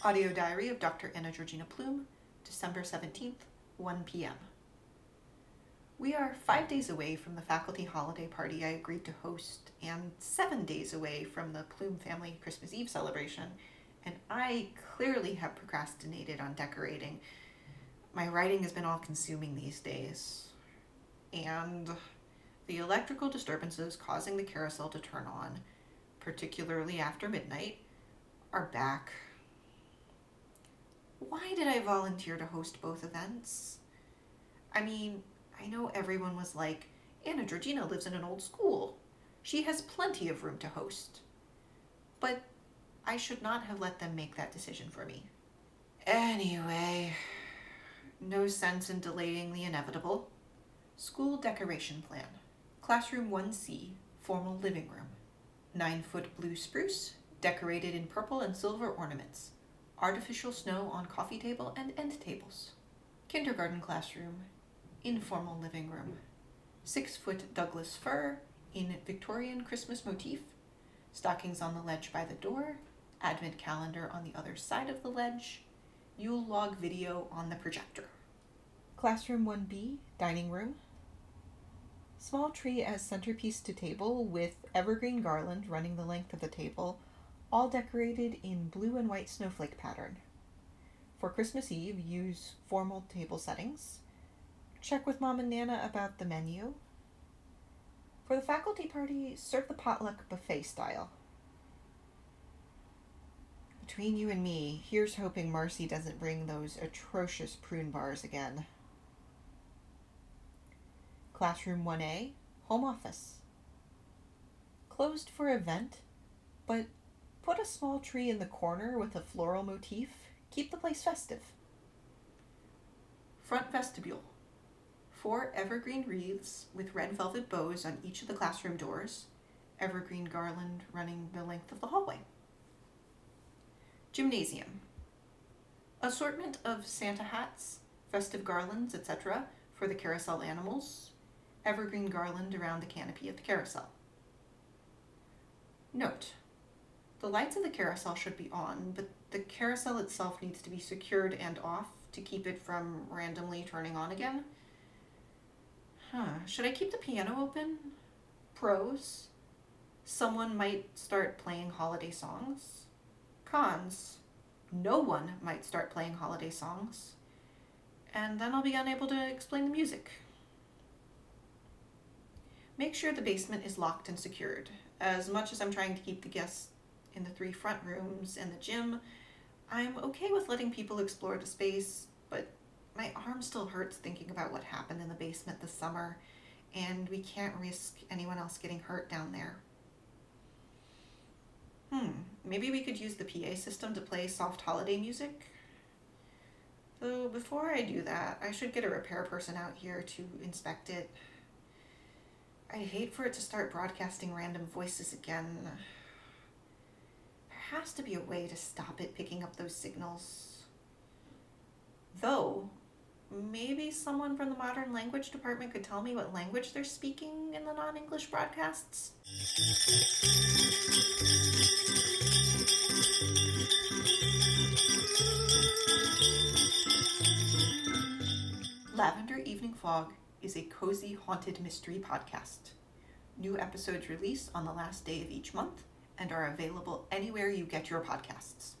Audio Diary of Dr. Anna Georgina Plume, December 17th, 1 p.m. We are 5 days away from the faculty holiday party I agreed to host and 7 days away from the Plume family Christmas Eve celebration, and I clearly have procrastinated on decorating. My writing has been all-consuming these days, and the electrical disturbances causing the carousel to turn on, particularly after midnight, are back. Why did I volunteer to host both events? I mean, I know everyone was like, Anna Georgina lives in an old school. She has plenty of room to host. But I should not have let them make that decision for me. Anyway, no sense in delaying the inevitable. School decoration plan. Classroom 1C, formal living room. 9-foot blue spruce, decorated in purple and silver ornaments. Artificial snow on coffee table and end tables. Kindergarten classroom, informal living room. 6-foot Douglas fir in Victorian Christmas motif. Stockings on the ledge by the door. Advent calendar on the other side of the ledge. Yule log video on the projector. Classroom 1B, dining room. Small tree as centerpiece to table with evergreen garland running the length of the table, all decorated in blue and white snowflake pattern. For Christmas Eve, use formal table settings. Check with Mom and Nana about the menu. For the faculty party, serve the potluck buffet style. Between you and me, here's hoping Marcy doesn't bring those atrocious prune bars again. Classroom 1A, home office. Closed for event, but put a small tree in the corner with a floral motif. Keep the place festive. Front vestibule. 4 evergreen wreaths with red velvet bows on each of the classroom doors. Evergreen garland running the length of the hallway. Gymnasium. Assortment of Santa hats, festive garlands, etc. for the carousel animals. Evergreen garland around the canopy of the carousel. Note. The lights of the carousel should be on, but the carousel itself needs to be secured and off to keep it from randomly turning on again. Should I keep the piano open? Pros. Someone might start playing holiday songs. Cons. No one might start playing holiday songs. And then I'll be unable to explain the music. Make sure the basement is locked and secured. As much as I'm trying to keep the guests in the 3 front rooms and the gym, I'm okay with letting people explore the space, but my arm still hurts thinking about what happened in the basement this summer, and we can't risk anyone else getting hurt down there. Maybe we could use the PA system to play soft holiday music? Though before I do that, I should get a repair person out here to inspect it. I'd hate for it to start broadcasting random voices again. Has to be a way to stop it picking up those signals. Though, maybe someone from the modern language department could tell me what language they're speaking in the non-English broadcasts. Lavender Evening Fog is a cozy haunted mystery podcast. New episodes release on the last day of each month, and are available anywhere you get your podcasts.